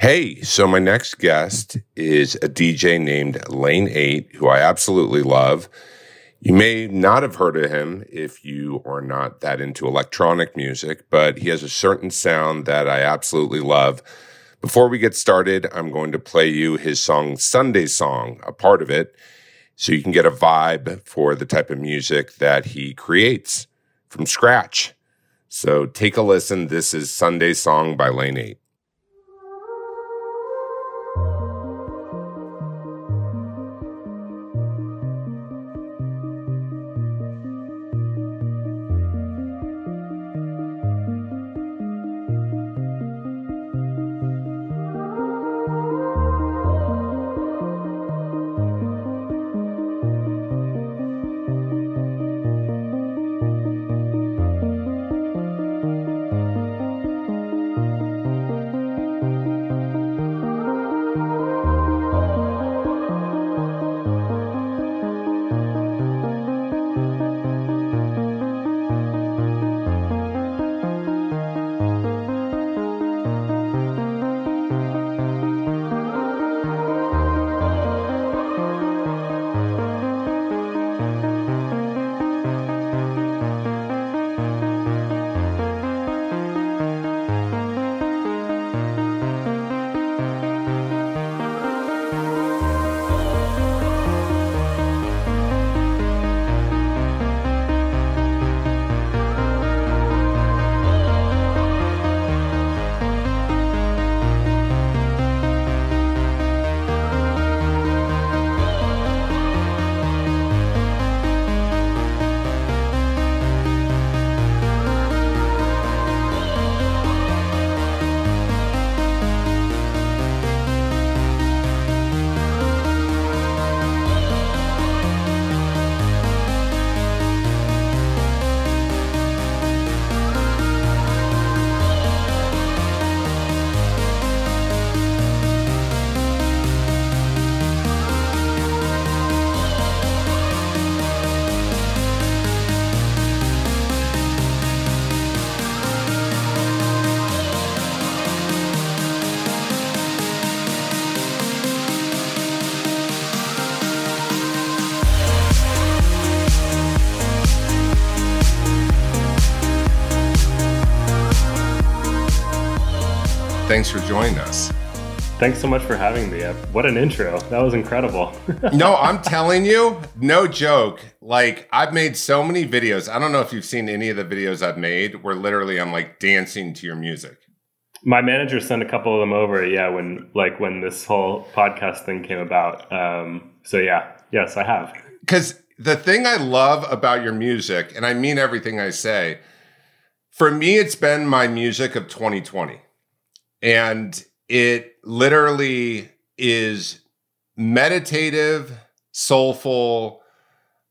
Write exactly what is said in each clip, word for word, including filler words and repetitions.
Hey, so my next guest is a D J named Lane eight, who I absolutely love. You may not have heard of him if you are not that into electronic music, but he has a certain sound that I absolutely love. Before we get started, I'm going to play you his song, Sunday Song, a part of it, so you can get a vibe for the type of music that he creates from scratch. So take a listen. This is Sunday Song by Lane eight. Thanks for joining us. Thanks so much for having me. What an intro. That was incredible. No, I'm telling you, no joke. Like, I've made so many videos. I don't know if you've seen any of the videos I've made where literally I'm like dancing to your music. My manager sent a couple of them over. Yeah. When like when this whole podcast thing came about. Um, so yeah, yes, I have. Because the thing I love about your music, and I mean everything I say, for me, it's been my music of twenty twenty. And it literally is meditative, soulful,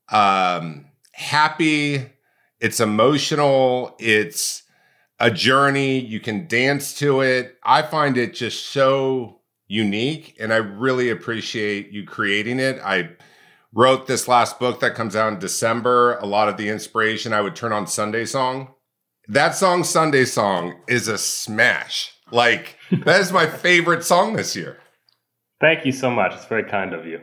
um, happy. It's emotional. It's a journey. You can dance to it. I find it just so unique, and I really appreciate you creating it. I wrote this last book that comes out in December. A lot of the inspiration, I would turn on Sunday Song. That song, Sunday Song, is a smash. Like, that is my favorite song this year. Thank you so much. It's very kind of you.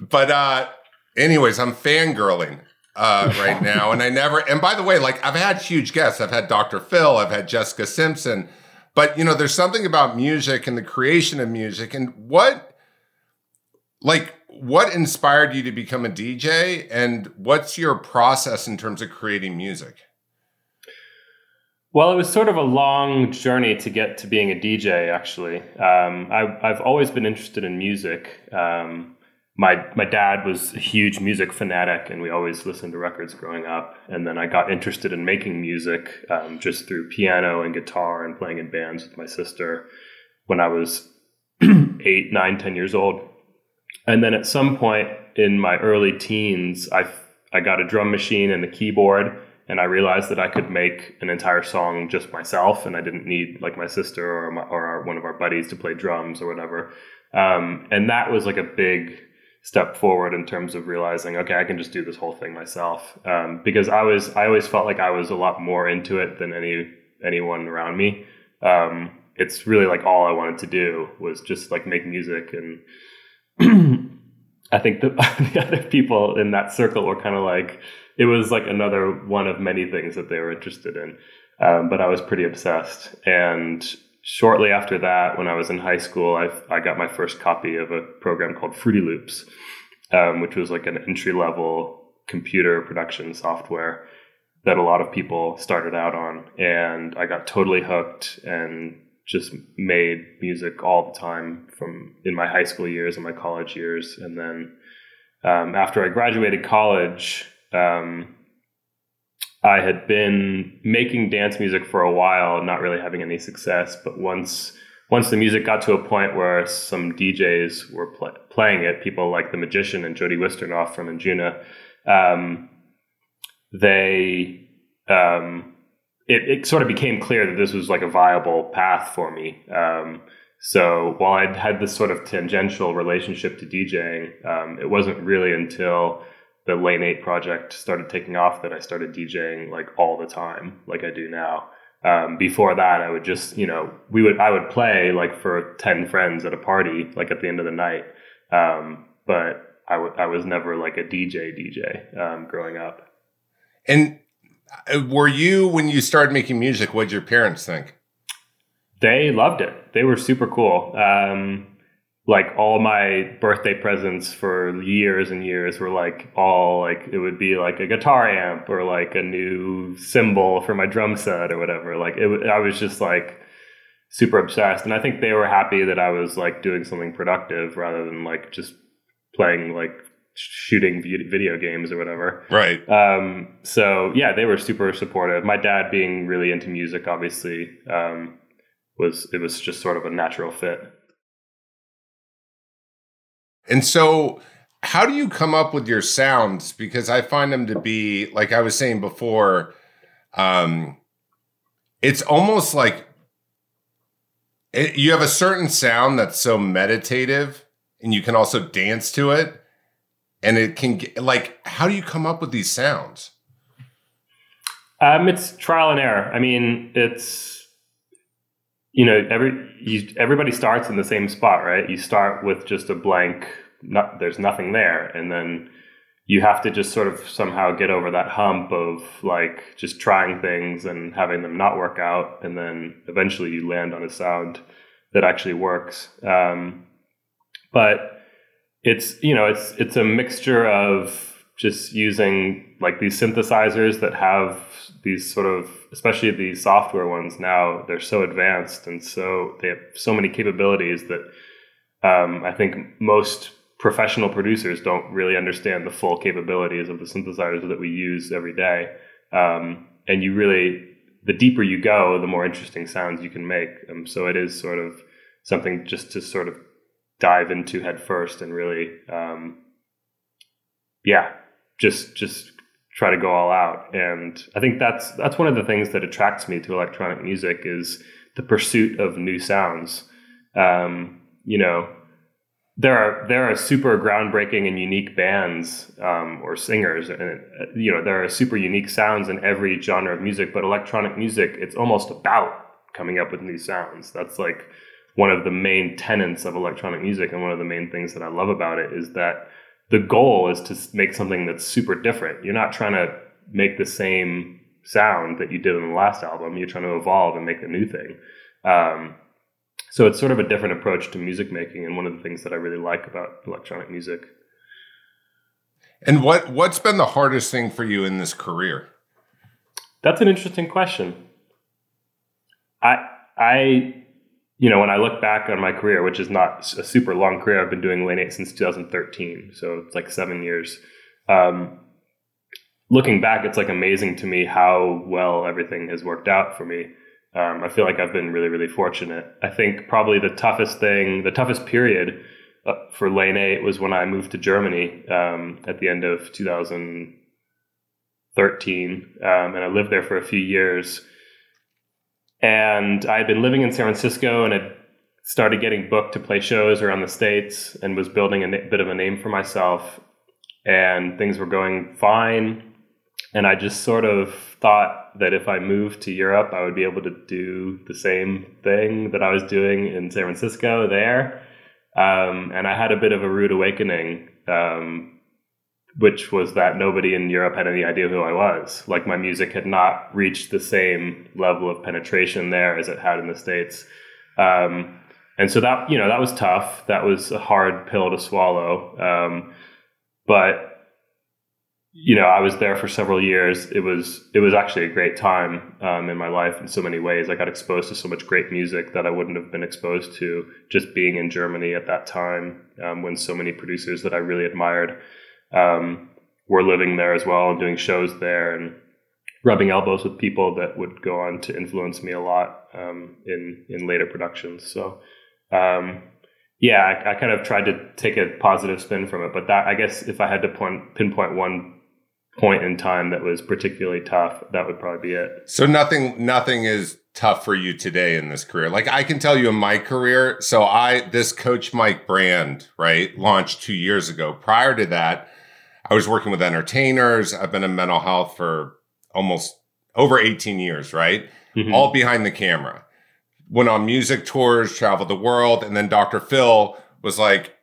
But uh, anyways, I'm fangirling uh, right now. And I never, and by the way, like, I've had huge guests. I've had Doctor Phil. I've had Jessica Simpson. But, you know, there's something about music and the creation of music. And what, like, what inspired you to become a D J? And what's your process in terms of creating music? Well, it was sort of a long journey to get to being a D J, actually. Um, I, I've always been interested in music. Um, my my dad was a huge music fanatic, and we always listened to records growing up. And then I got interested in making music um, just through piano and guitar and playing in bands with my sister when I was eight, nine, ten years old. And then at some point in my early teens, I, I got a drum machine and a keyboard. And I realized that I could make an entire song just myself, and I didn't need like my sister or my, or our, one of our buddies to play drums or whatever. Um, and that was like a big step forward in terms of realizing, okay, I can just do this whole thing myself. Um, because I was, I always felt like I was a lot more into it than any anyone around me. Um, it's really like all I wanted to do was just like make music. And I think the, the other people in that circle were kind of like, it was like another one of many things that they were interested in. Um, but I was pretty obsessed. And shortly after that, when I was in high school, I I got my first copy of a program called Fruity Loops, um, which was like an entry-level computer production software that a lot of people started out on. And I got totally hooked and just made music all the time from in my high school years and my college years. And then um, after I graduated college, um, I had been making dance music for a while, not really having any success. But once once the music got to a point where some D Js were pl- playing it, people like The Magician and Jody Wisternoff from Anjuna, um, they um, it, it sort of became clear that this was like a viable path for me. Um, so while I'd had this sort of tangential relationship to DJing, um, it wasn't really until the Lane eight project started taking off that I started DJing like all the time, like I do now. Um, before that, I would just, you know, we would, I would play like for ten friends at a party, like at the end of the night. Um, but I, w- I was never like a DJ DJ um, growing up. And were you, when you started making music, what did your parents think? They loved it. They were super cool. Um, Like all my birthday presents for years and years were like all like it would be like a guitar amp or like a new cymbal for my drum set or whatever. Like it, I was just like super obsessed, and I think they were happy that I was like doing something productive rather than like just playing like shooting video games or whatever. Right. Um, so yeah, they were super supportive. My dad being really into music, obviously, um, was it was just sort of a natural fit. And so how do you come up with your sounds? Because I find them to be, like I was saying before, um, it's almost like it, you have a certain sound that's so meditative and you can also dance to it. And it can get, like, how do you come up with these sounds? Um, it's trial and error. I mean, it's, you know, every you, everybody starts in the same spot, right? You start with just a blank, not, there's nothing there. And then you have to just sort of somehow get over that hump of like just trying things and having them not work out. And then eventually you land on a sound that actually works. Um, but it's, you know, it's it's a mixture of just using like these synthesizers that have these sort of, especially the software ones now, they're so advanced and so they have so many capabilities that um, I think most professional producers don't really understand the full capabilities of the synthesizers that we use every day. Um, and you really, the deeper you go, the more interesting sounds you can make. Um, so it is sort of something just to sort of dive into head first and really, um, yeah, just, just, try to go all out. And I think that's that's one of the things that attracts me to electronic music is the pursuit of new sounds. Um, you know, there are there are super groundbreaking and unique bands um, or singers, and you know there are super unique sounds in every genre of music. But electronic music, it's almost about coming up with new sounds. That's like one of the main tenets of electronic music, and one of the main things that I love about it is that the goal is to make something that's super different. You're not trying to make the same sound that you did in the last album. You're trying to evolve and make a new thing. Um, so it's sort of a different approach to music making, and one of the things that I really like about electronic music. And what, what's been the hardest thing for you in this career? That's an interesting question. I, I, You know, when I look back on my career, which is not a super long career, I've been doing Lane eight since two thousand thirteen. So it's like seven years. Um, looking back, it's like amazing to me how well everything has worked out for me. Um, I feel like I've been really, really fortunate. I think probably the toughest thing, the toughest period uh, for Lane eight was when I moved to Germany um, at the end of two thousand thirteen. Um, and I lived there for a few years. And I had been living in San Francisco and had started getting booked to play shows around the States and was building a na- bit of a name for myself. And things were going fine. And I just sort of thought that if I moved to Europe, I would be able to do the same thing that I was doing in San Francisco there. Um, and I had a bit of a rude awakening, um, which was that nobody in Europe had any idea who I was. Like, my music had not reached the same level of penetration there as it had in the States. Um, and so that, you know, that was tough. That was a hard pill to swallow. Um, but you know, I was there for several years. It was, it was actually a great time um, in my life in so many ways. I got exposed to so much great music that I wouldn't have been exposed to just being in Germany at that time, um, when so many producers that I really admired um, were living there as well and doing shows there and rubbing elbows with people that would go on to influence me a lot um, in, in later productions. So, um, yeah, I, I kind of tried to take a positive spin from it. But that, I guess if I had to point, pinpoint one point in time that was particularly tough, that would probably be it. So nothing nothing is tough for you today in this career. Like, I can tell you in my career, so I this Coach Mike brand, right, launched two years ago. Prior to that, I was working with entertainers. I've been in mental health for almost over eighteen years, right? Mm-hmm. All behind the camera. Went on music tours, traveled the world, and then Doctor Phil was like,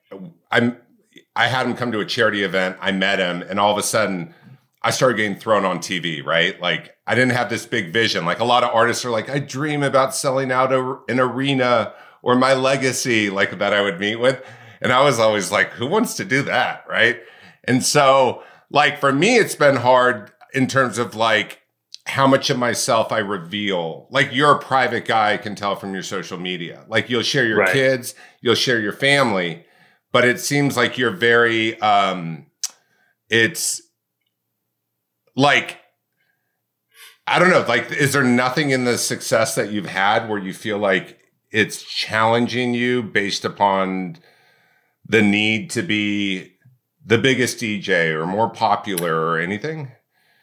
I'm I had him come to a charity event. I met him, and all of a sudden I started getting thrown on T V, right? Like, I didn't have this big vision. Like, a lot of artists are like, I dream about selling out a, an arena or my legacy, like, that I would meet with. And I was always like, who wants to do that, right? And so, like, for me, it's been hard in terms of, like, how much of myself I reveal. Like, you're a private guy, I can tell from your social media. Like, you'll share your right. kids, you'll share your family, but it seems like you're very, um, it's, like, I don't know, like, is there nothing in the success that you've had where you feel like it's challenging you based upon the need to be the biggest D J or more popular or anything?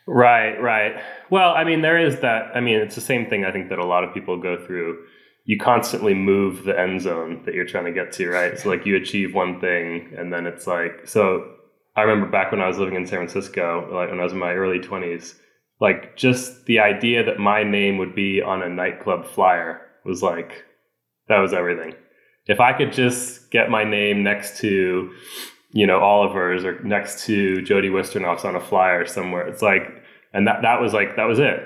Right, right. Well, I mean, there is that. I mean, it's the same thing I think that a lot of people go through. You constantly move the end zone that you're trying to get to, right? So, like, you achieve one thing and then it's like, so I remember back when I was living in San Francisco, like when I was in my early twenties, like, just the idea that my name would be on a nightclub flyer was like, that was everything. If I could just get my name next to, you know, Oliver's or next to Jody Wisternoff's on a flyer somewhere, it's like, and that, that was like, that was it.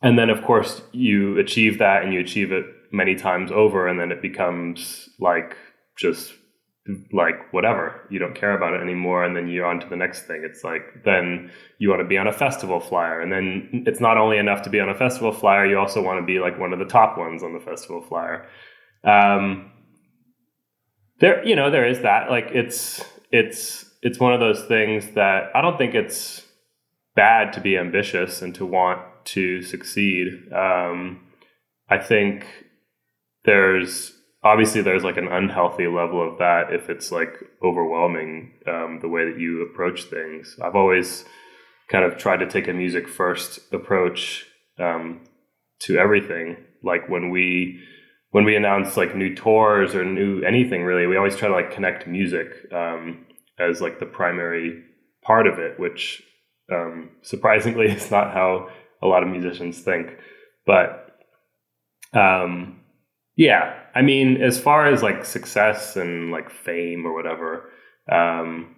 And then, of course, you achieve that and you achieve it many times over, and then it becomes like just like whatever, you don't care about it anymore. And then you're on to the next thing. It's like, then you want to be on a festival flyer. And then it's not only enough to be on a festival flyer, you also want to be like one of the top ones on the festival flyer. Um, there, you know, there is that, like, it's, it's, it's one of those things that I don't think it's bad to be ambitious and to want to succeed. Um, I think there's, Obviously, there's like an unhealthy level of that if it's like overwhelming, um, the way that you approach things. I've always kind of tried to take a music first approach um, to everything. Like, when we when we announce like new tours or new anything, really, we always try to like connect music um, as like the primary part of it, which um, surprisingly is not how a lot of musicians think. But um, yeah. I mean, as far as like success and like fame or whatever, um,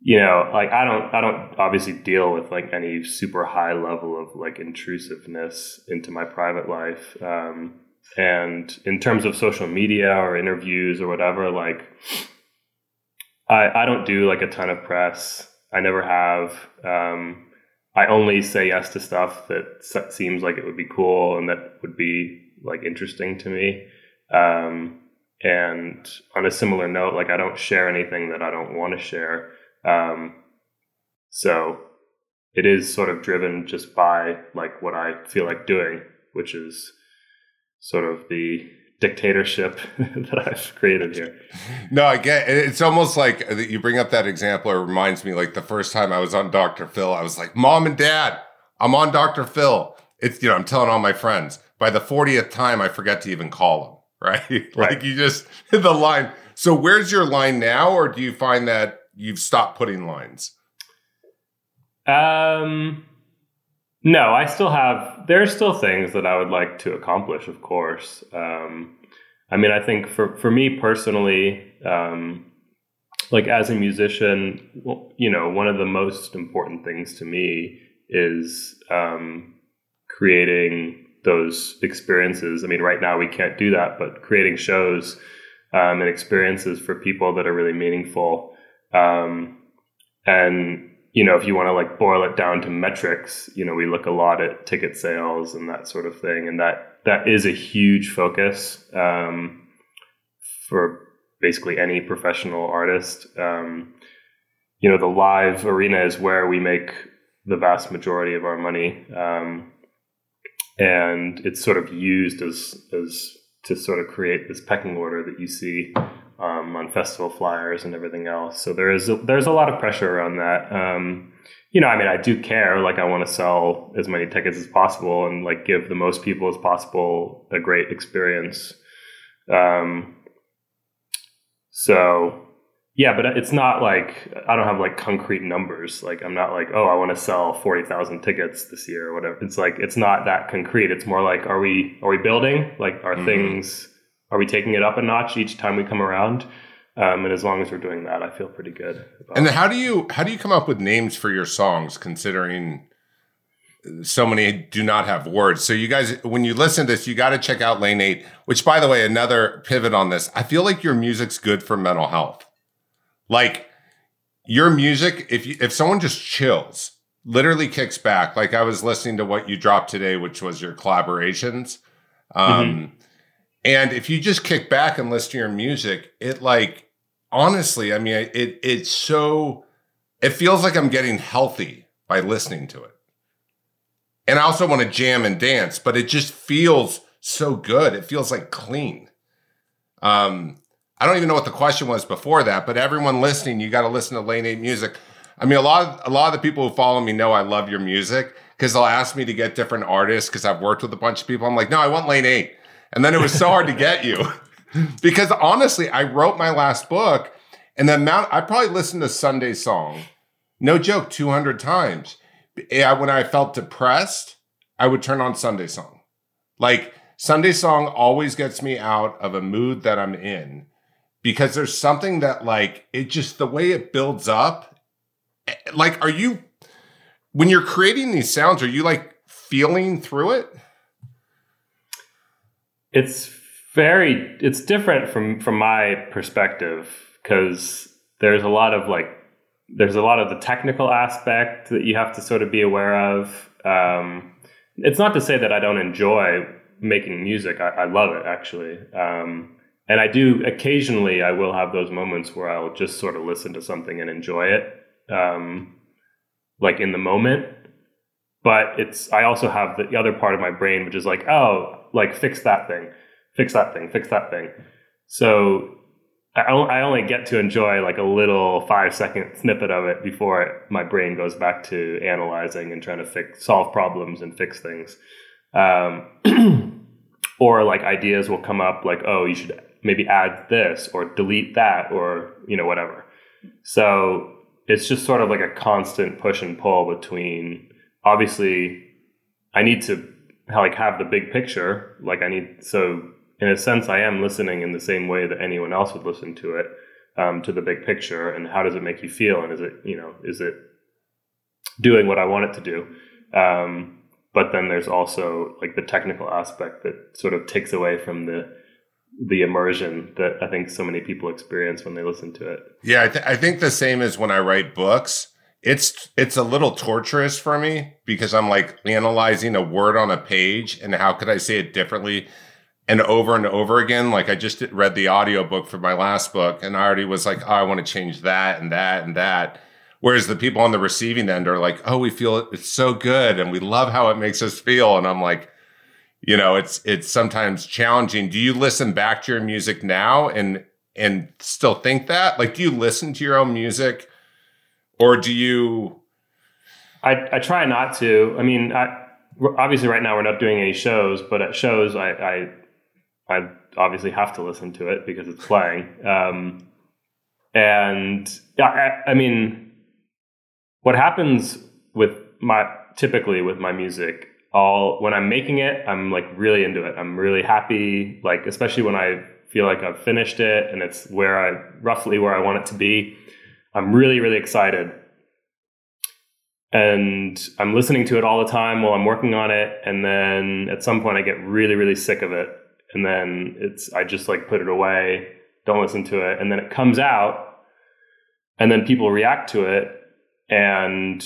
you know, like I don't, I don't obviously deal with like any super high level of like intrusiveness into my private life. Um, and in terms of social media or interviews or whatever, like I, I don't do like a ton of press. I never have. Um, I only say yes to stuff that seems like it would be cool and that would be like interesting to me. Um, and on a similar note, like I don't share anything that I don't want to share. Um, so it is sort of driven just by like what I feel like doing, which is sort of the dictatorship that I've created here. No, I get it. It's almost like you bring up that example. It reminds me, like, the first time I was on Doctor Phil, I was like, Mom and Dad, I'm on Doctor Phil. It's, you know, I'm telling all my friends. By the fortieth time, I forgot to even call them, right? Like right. You just hit the line. So where's your line now? Or do you find that you've stopped putting lines? Um, no, I still have, there are still things that I would like to accomplish, of course. Um, I mean, I think for, for me personally, um, like as a musician, you know, one of the most important things to me is um, creating those experiences. I mean, right now we can't do that, but creating shows um, and experiences for people that are really meaningful. Um, and, you know, if you want to like boil it down to metrics, you know, we look a lot at ticket sales and that sort of thing. And that that is a huge focus um, for basically any professional artist. Um, you know, the live arena is where we make the vast majority of our money. Um, and it's sort of used as, as to sort of create this pecking order that you see um, on festival flyers and everything else. So there is, a, there's a lot of pressure around that. Um, you know, I mean, I do care, like I want to sell as many tickets as possible and like give the most people as possible a great experience. Um, So, yeah, but it's not like, I don't have like concrete numbers. Like I'm not like, oh, I want to sell forty thousand tickets this year or whatever. It's like, it's not that concrete. It's more like, are we, are we building? Like are mm-hmm. things, are we taking it up a notch each time we come around? Um, and as long as we're doing that, I feel pretty good. About and how do you, how do you come up with names for your songs considering so many do not have words? So you guys, when you listen to this, you got to check out Lane eight, which by the way, another pivot on this. I feel like your music's good for mental health. Like your music, if you, if someone just chills, literally kicks back. Like I was listening to what you dropped today, which was your collaborations. Um, mm-hmm. And if you just kick back and listen to your music, it like, honestly, I mean, it it's so, it feels like I'm getting healthy by listening to it. And I also want to jam and dance, but it just feels so good. It feels like clean. Um, I don't even know what the question was before that, but everyone listening, you got to listen to Lane eight music. I mean, a lot of, a lot of the people who follow me know I love your music because they'll ask me to get different artists because I've worked with a bunch of people. I'm like, no, I want Lane eight. And then it was so hard to get you because honestly, I wrote my last book and the amount, I probably listened to Sunday's song, no joke, two hundred times. When I felt depressed, I would turn on Sunday Song. Like Sunday Song always gets me out of a mood that I'm in because there's something that like, it just, the way it builds up, like, are you, when you're creating these sounds, are you like feeling through it? It's very, it's different from, from my perspective because there's a lot of like, there's a lot of the technical aspect that you have to sort of be aware of. Um, it's not to say that I don't enjoy making music. I, I love it, actually. Um, and I do occasionally, I will have those moments where I'll just sort of listen to something and enjoy it, um, like in the moment. But it's, I also have the other part of my brain, which is like, oh, like fix that thing, fix that thing, fix that thing. So I only get to enjoy like a little five second snippet of it before it, my brain goes back to analyzing and trying to fix, solve problems and fix things. Um, or like ideas will come up like, oh, you should maybe add this or delete that or, you know, whatever. So it's just sort of like a constant push and pull between, obviously I need to like have the big picture. Like I need, so in a sense, I am listening in the same way that anyone else would listen to it, um, to the big picture. And how does it make you feel? And is it, you know, is it doing what I want it to do? Um, but then there's also like the technical aspect that sort of takes away from the the immersion that I think so many people experience when they listen to it. Yeah, I, th- I think the same as when I write books. It's it's a little torturous for me because I'm like analyzing a word on a page and how could I say it differently? And over and over again, like I just read the audiobook for my last book and I already was like, oh, I want to change that and that and that. Whereas the people on the receiving end are like, oh, we feel it, it's so good and we love how it makes us feel. And I'm like, you know, it's it's sometimes challenging. Do you listen back to your music now and and still think that? Like, do you listen to your own music or do you? I, I try not to. I mean, I, obviously right now we're not doing any shows, but at shows I... I I obviously have to listen to it because it's playing. Um, and yeah, I, I mean, what happens with my, typically with my music, I'll, when I'm making it, I'm like really into it. I'm really happy, like especially when I feel like I've finished it and it's where I roughly where I want it to be. I'm really, really excited. And I'm listening to it all the time while I'm working on it. And then at some point I get really, really sick of it. And then it's, I just like put it away, don't listen to it. And then it comes out and then people react to it. And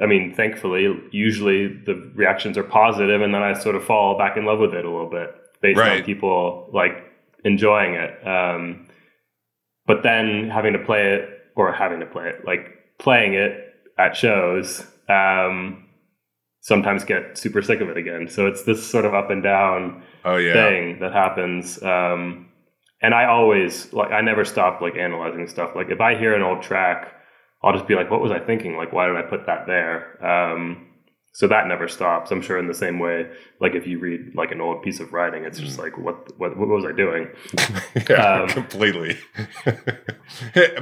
I mean, thankfully, usually the reactions are positive, and then I sort of fall back in love with it a little bit based right. on people like enjoying it. Um, but then having to play it or having to play it, like playing it, at shows, um, sometimes get super sick of it again. So it's this sort of up and down oh, yeah. thing that happens. Um, and I always, like, I never stop, like, analyzing stuff. Like, if I hear an old track, I'll just be like, what was I thinking? Like, why did I put that there? Um, so that never stops. I'm sure in the same way, like, if you read, like, an old piece of writing, it's just like, what what, what was I doing? yeah, um, completely.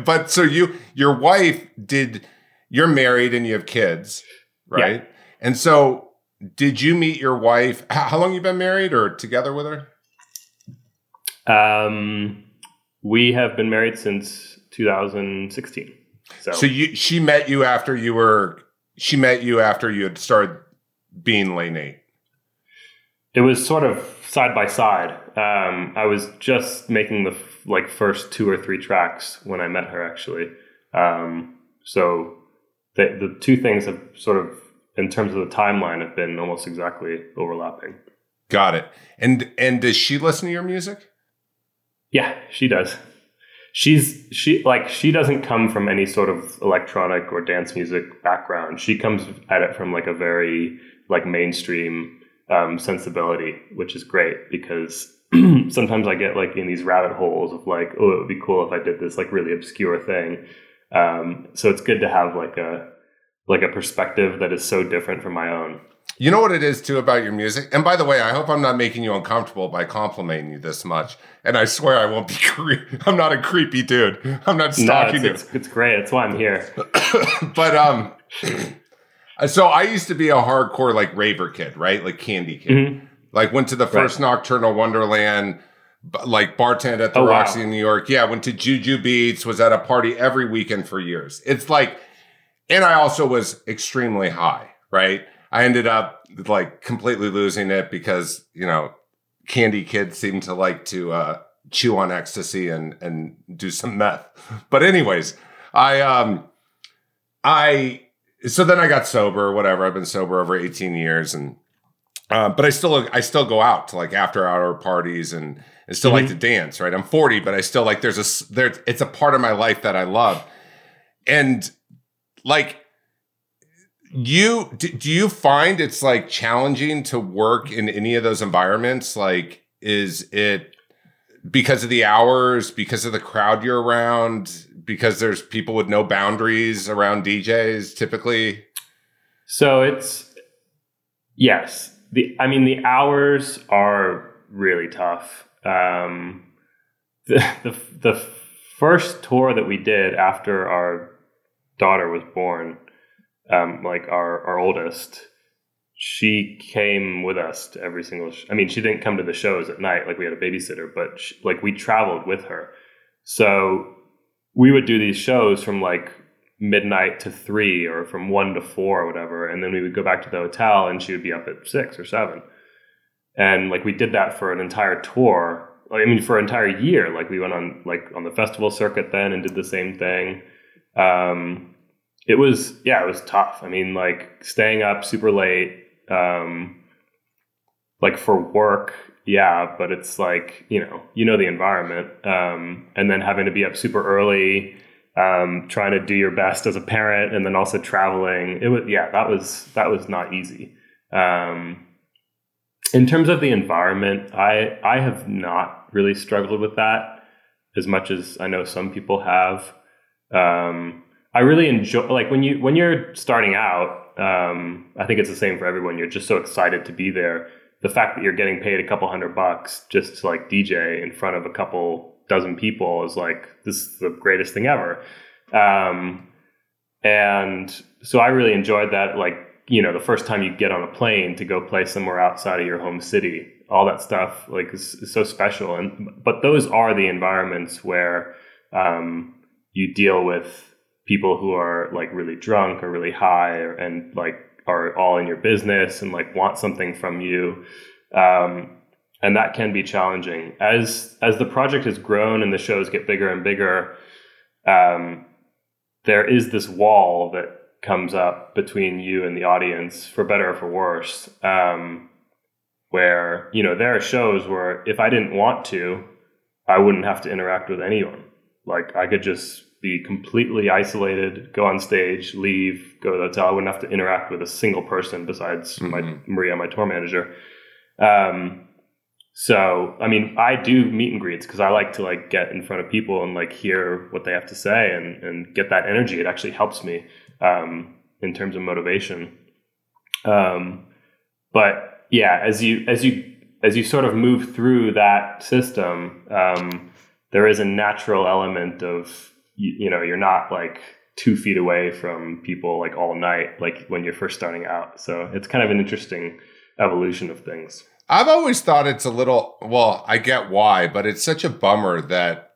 But so you, your wife did... You're married and you have kids, right? Yeah. And so did you meet your wife? How long have you been married or together with her? Um, we have been married since two thousand sixteen. So, so you, she met you after you were, she met you after you had started being Lane eight. It was sort of side by side. Um, I was just making the f- like first two or three tracks when I met her, actually. Um, so... The, the two things have sort of, in terms of the timeline, have been almost exactly overlapping. Got it. And and does she listen to your music? Yeah, she does. She's she like she doesn't come from any sort of electronic or dance music background. She comes at it from like a very like mainstream um, sensibility, which is great because sometimes I get like in these rabbit holes of like, oh, it would be cool if I did this like really obscure thing. Um, so it's good to have like a, like a perspective that is so different from my own. You know what it is too about your music? And by the way, I hope I'm not making you uncomfortable by complimenting you this much. And I swear I won't be, cre- I'm not a creepy dude. I'm not stalking no, it's, you. It's, it's great. That's why I'm here. But, um, so I used to be a hardcore like raver kid, right? Like Candy Kid, mm-hmm. like went to the first right. Nocturnal Wonderland, like bartended at the oh, Roxy wow. in New York. Yeah, went to Juju Beats, was at a party every weekend for years. It's like, and I also was extremely high, right? I ended up like completely losing it because, you know, Candy kids seem to like to uh, chew on ecstasy and, and do some meth. But anyways, I, um, I, so then I got sober or whatever. I've been sober over eighteen years and, uh, but I still, I still go out to like after hour parties and, I still mm-hmm. like to dance, right? I'm forty, but I still like, there's a, there, it's a part of my life that I love. And like, you, do, do you find it's like challenging to work in any of those environments? Like, is it because of the hours, because of the crowd you're around, because there's people with no boundaries around D Js typically? So it's, yes. The, I mean, the hours are really tough. Um, the, the, the first tour that we did after our daughter was born, um, like our, our oldest, she came with us to every single, sh- I mean, she didn't come to the shows at night. Like we had a babysitter, but she, like we traveled with her. So we would do these shows from like midnight to three or from one to four or whatever. And then we would go back to the hotel and she would be up at six or seven. And like we did that for an entire tour. I mean, for an entire year. Like we went on like on the festival circuit then and did the same thing. Um, it was yeah, it was tough. I mean, like staying up super late, um, like for work, yeah. But it's like you know, you know the environment, um, and then having to be up super early, um, trying to do your best as a parent, and then also traveling. It was yeah, that was that was not easy. Um, In terms of the environment, I, I have not really struggled with that as much as I know some people have. Um, I really enjoy like when you when you're starting out. Um, I think it's the same for everyone. You're just so excited to be there. The fact that you're getting paid a couple hundred bucks just to like D J in front of a couple dozen people is like this is the greatest thing ever. Um, and so I really enjoyed that. Like, you know, the first time you get on a plane to go play somewhere outside of your home city, all that stuff like is, is so special. And but those are the environments where um, you deal with people who are like really drunk or really high, or, and like are all in your business and like want something from you. Um, and that can be challenging. As as the project has grown and the shows get bigger and bigger, um, there is this wall that comes up between you and the audience, for better or for worse, um, where, you know, there are shows where if I didn't want to, I wouldn't have to interact with anyone. Like I could just be completely isolated, go on stage, leave, go to the hotel. I wouldn't have to interact with a single person besides mm-hmm. my Maria, my tour manager. Um, so, I mean, I do meet and greets because I like to like get in front of people and like hear what they have to say and, and get that energy. It actually helps me, um, in terms of motivation. Um, but yeah, as you, as you, as you sort of move through that system, um, there is a natural element of, you, you know, you're not like two feet away from people like all night, like when you're first starting out. So it's kind of an interesting evolution of things. I've always thought it's a little, well, I get why, but it's such a bummer that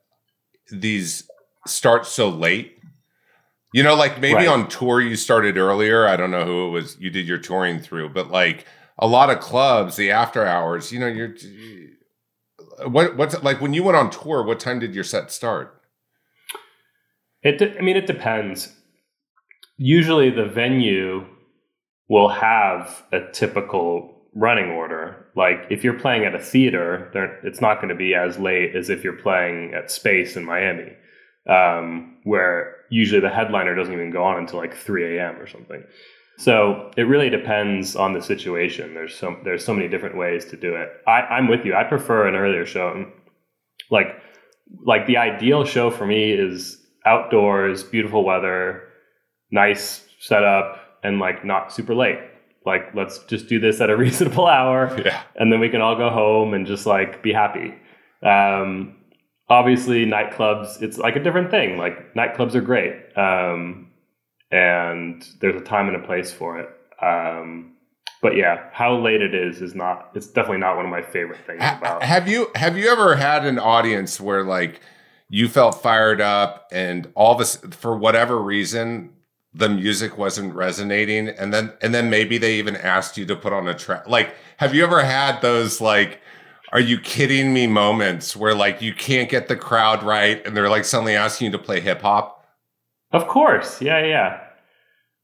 these start so late. You know, like maybe right. on tour you started earlier. I don't know who it was you did your touring through, but like a lot of clubs, the after hours, you know, you're, what what's like when you went on tour, what time did your set start? It, de- I mean, it depends. Usually the venue will have a typical running order. Like if you're playing at a theater, it's not going to be as late as if you're playing at Space in Miami, um, where usually the headliner doesn't even go on until like three a.m. or something. So it really depends on the situation. There's so, there's so many different ways to do it. I, I'm with you. I prefer an earlier show. Like, like the ideal show for me is outdoors, beautiful weather, nice setup, and like not super late. Like, let's just do this at a reasonable hour, yeah. and then we can all go home and just like be happy. Um, obviously, nightclubs, it's like a different thing. Like, nightclubs are great, um, and there's a time and a place for it. Um, but yeah, how late it is is not. It's definitely not one of my favorite things about. Have you have you ever had an audience where like you felt fired up and all this for whatever reason? The music wasn't resonating, and then and then maybe they even asked you to put on a track. Like, have you ever had those like, are you kidding me moments where like you can't get the crowd right, and they're like suddenly asking you to play hip hop? Of course, yeah, yeah.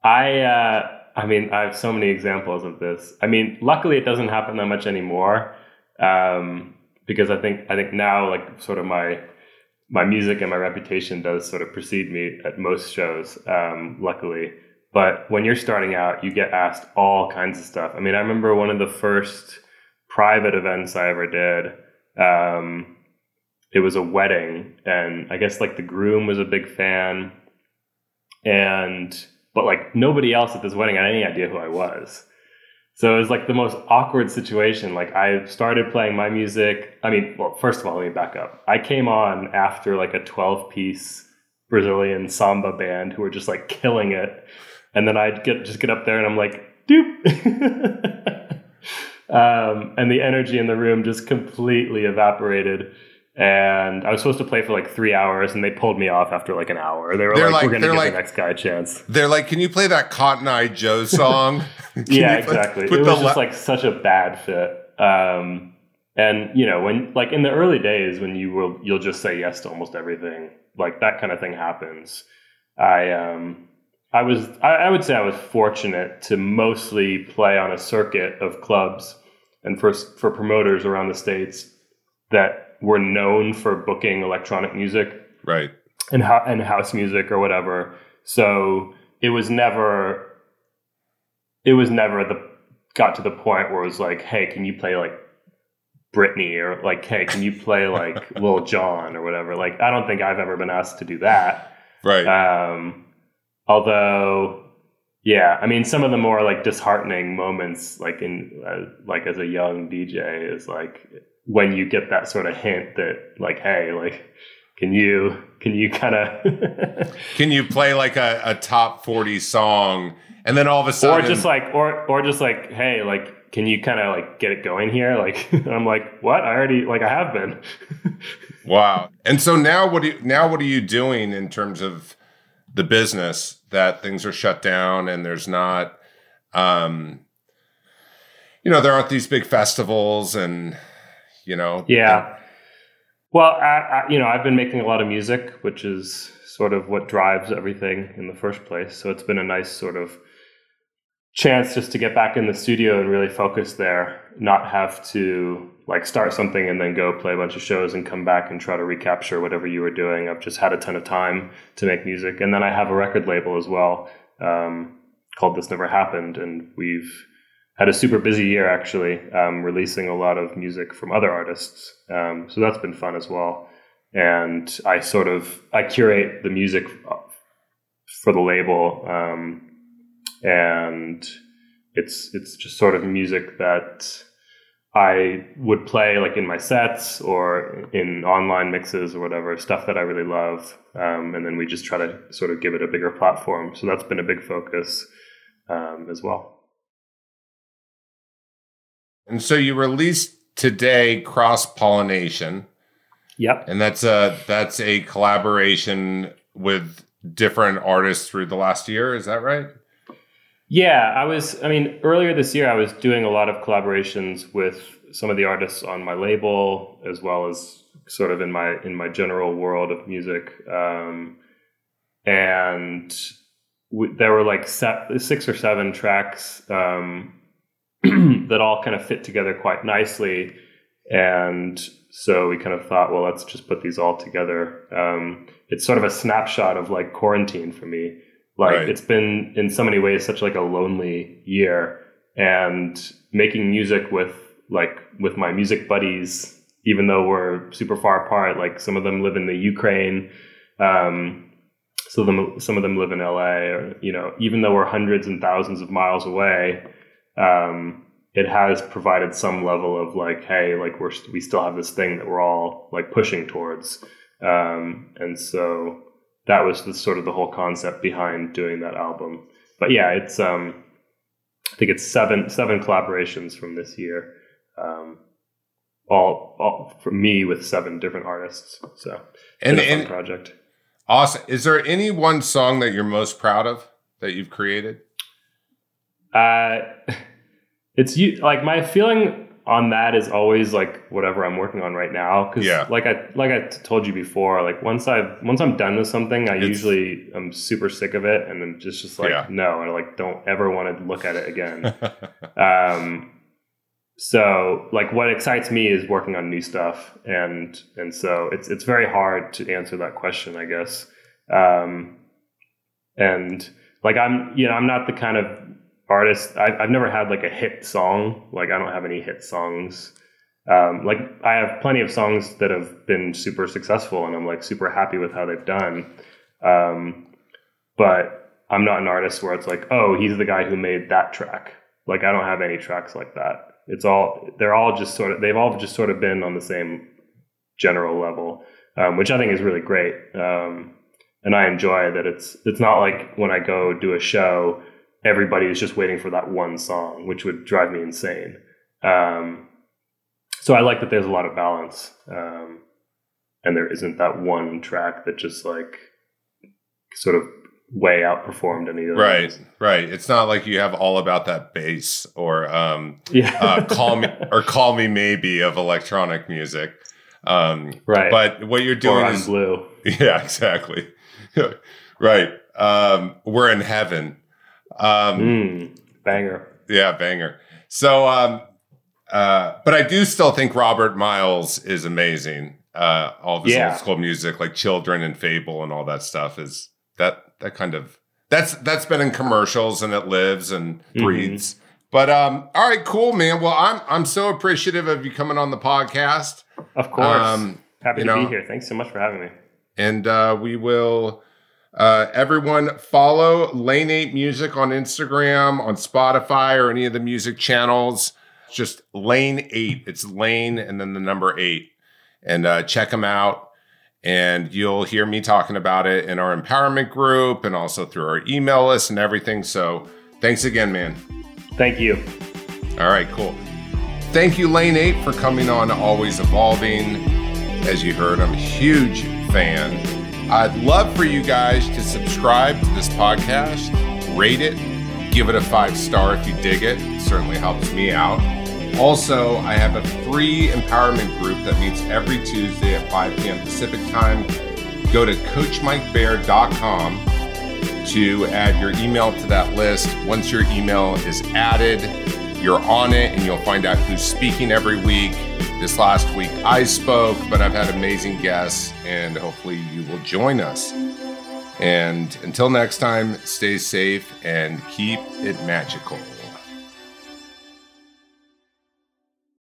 I uh, I mean, I have so many examples of this. I mean, luckily it doesn't happen that much anymore, um, because I think I think now like sort of my. My music and my reputation does sort of precede me at most shows, um, luckily. But when you're starting out, you get asked all kinds of stuff. I mean, I remember one of the first private events I ever did. Um, it was a wedding, and I guess like the groom was a big fan, and but like nobody else at this wedding had any idea who I was. So it was like the most awkward situation. Like I started playing my music. I mean, well, first of all, let me back up. I came on after like a twelve piece Brazilian samba band who were just like killing it. And then I'd get, just get up there and I'm like, doop. um, and the energy in the room just completely evaporated. And I was supposed to play for like three hours, and they pulled me off after like an hour. They were like, like, we're going to give like, the next guy a chance. They're like, can you play that Cotton Eye Joe song? Yeah, exactly. Put, put it was le- just like such a bad fit. Um, and, you know, when like in the early days when you will, you'll just say yes to almost everything. Like that kind of thing happens. I um, I was I, I would say I was fortunate to mostly play on a circuit of clubs and for, for promoters around the States that were known for booking electronic music, right, and ho- and house music or whatever. So it was never, it was never the got to the point where it was like, hey, can you play like Britney, or like, hey, can you play like Lil Jon or whatever? Like, I don't think I've ever been asked to do that, right? Um, although, yeah, I mean, some of the more like disheartening moments, like in uh, like as a young D J, is like when you get that sort of hint that like, hey, like Can you can you kind of can you play like a, a top forty song and then all of a sudden, or just like or or just like hey, like, can you kind of like get it going here? Like, I'm like, what? I already, like, I have been. Wow. And so now what do you, now what are you doing in terms of the business, that things are shut down and there's not, um, you know, there aren't these big festivals and, you know. Yeah. And- well, I, I, you know, I've been making a lot of music, which is sort of what drives everything in the first place. So it's been a nice sort of chance just to get back in the studio and really focus there, not have to like start something and then go play a bunch of shows and come back and try to recapture whatever you were doing. I've just had a ton of time to make music. And then I have a record label as well, um, called This Never Happened. And we've had a super busy year, actually, um, releasing a lot of music from other artists. Um, so that's been fun as well. And I sort of, I curate the music for the label, um, and it's it's just sort of music that I would play like in my sets or in online mixes or whatever, stuff that I really love. Um, and then we just try to sort of give it a bigger platform. So that's been a big focus um, as well. And so you released today Cross Pollination. Yep. And that's a, that's a collaboration with different artists through the last year. Is that right? Yeah, I was, I mean, earlier this year, I was doing a lot of collaborations with some of the artists on my label, as well as sort of in my, in my general world of music. Um, and we, there were like se- six or seven tracks um, that all kind of fit together quite nicely. And so we kind of thought, well, let's just put these all together. Um, it's sort of a snapshot of like quarantine for me. Like, right. It's been in so many ways such like a lonely year, and making music with like with my music buddies, even though we're super far apart, like some of them live in the Ukraine. Um, so them, some of them live in L A, or, you know, even though we're hundreds and thousands of miles away, um, it has provided some level of like, hey, like we're, we still have this thing that we're all like pushing towards. Um, and so that was the sort of the whole concept behind doing that album. But yeah, it's, um, I think it's seven, seven collaborations from this year. Um, all, all from me with seven different artists. So and, and project. Awesome. Is there any one song that you're most proud of that you've created? Uh, it's you, like my feeling on that is always like whatever I'm working on right now. Cause yeah. like I, like I t- told you before, like once I've, once I'm done with something, I it's, usually I'm super sick of it. And I'm just, just like, yeah. no, I like, don't ever want to look at it again. um, so like what excites me is working on new stuff. And, and so it's, it's very hard to answer that question, I guess. Um, and like, I'm, you know, I'm not the kind of artist. I've, I've never had like a hit song. Like I don't have any hit songs. Um, like I have plenty of songs that have been super successful and I'm like super happy with how they've done. Um, but I'm not an artist where it's like, oh, he's the guy who made that track. Like I don't have any tracks like that. It's all, they're all just sort of, they've all just sort of been on the same general level, um, which I think is really great. Um, and I enjoy that. It's, it's not like when I go do a show, everybody is just waiting for that one song, which would drive me insane. Um, so I like that there's a lot of balance. Um, and there isn't that one track that just like sort of way outperformed any other. Right. Ones. Right. It's not like you have All About That Bass or, um, yeah. uh, call me or Call Me Maybe of electronic music. Um, right. But what you're doing or is blue. Yeah, exactly. Right. Um, We're in Heaven. Um, mm, banger. Yeah, banger. So, um, uh, but I do still think Robert Miles is amazing. Uh, all of his yeah. old school music, like Children and Fable and all that stuff is that, that kind of, that's, that's been in commercials and it lives and breathes, mm-hmm. but, um, all right, cool, man. Well, I'm, I'm so appreciative of you coming on the podcast. Of course. Um, happy to know, be here. Thanks so much for having me. And, uh, we will, Uh, everyone follow Lane eight Music on Instagram, on Spotify, or any of the music channels. It's just Lane eight. It's Lane and then the number eight. And uh, check them out. And you'll hear me talking about it in our empowerment group and also through our email list and everything. So thanks again, man. Thank you. All right, cool. Thank you, Lane eight, for coming on Always Evolving. As you heard, I'm a huge fan. I'd love for you guys to subscribe to this podcast, rate it, give it a five star if you dig it. It certainly helps me out. Also, I have a free empowerment group that meets every Tuesday at five p.m. Pacific time. Go to coach mike bear dot com to add your email to that list. Once your email is added, you're on it, and you'll find out who's speaking every week. This last week I spoke, but I've had amazing guests, and hopefully you will join us. And until next time, stay safe and keep it magical.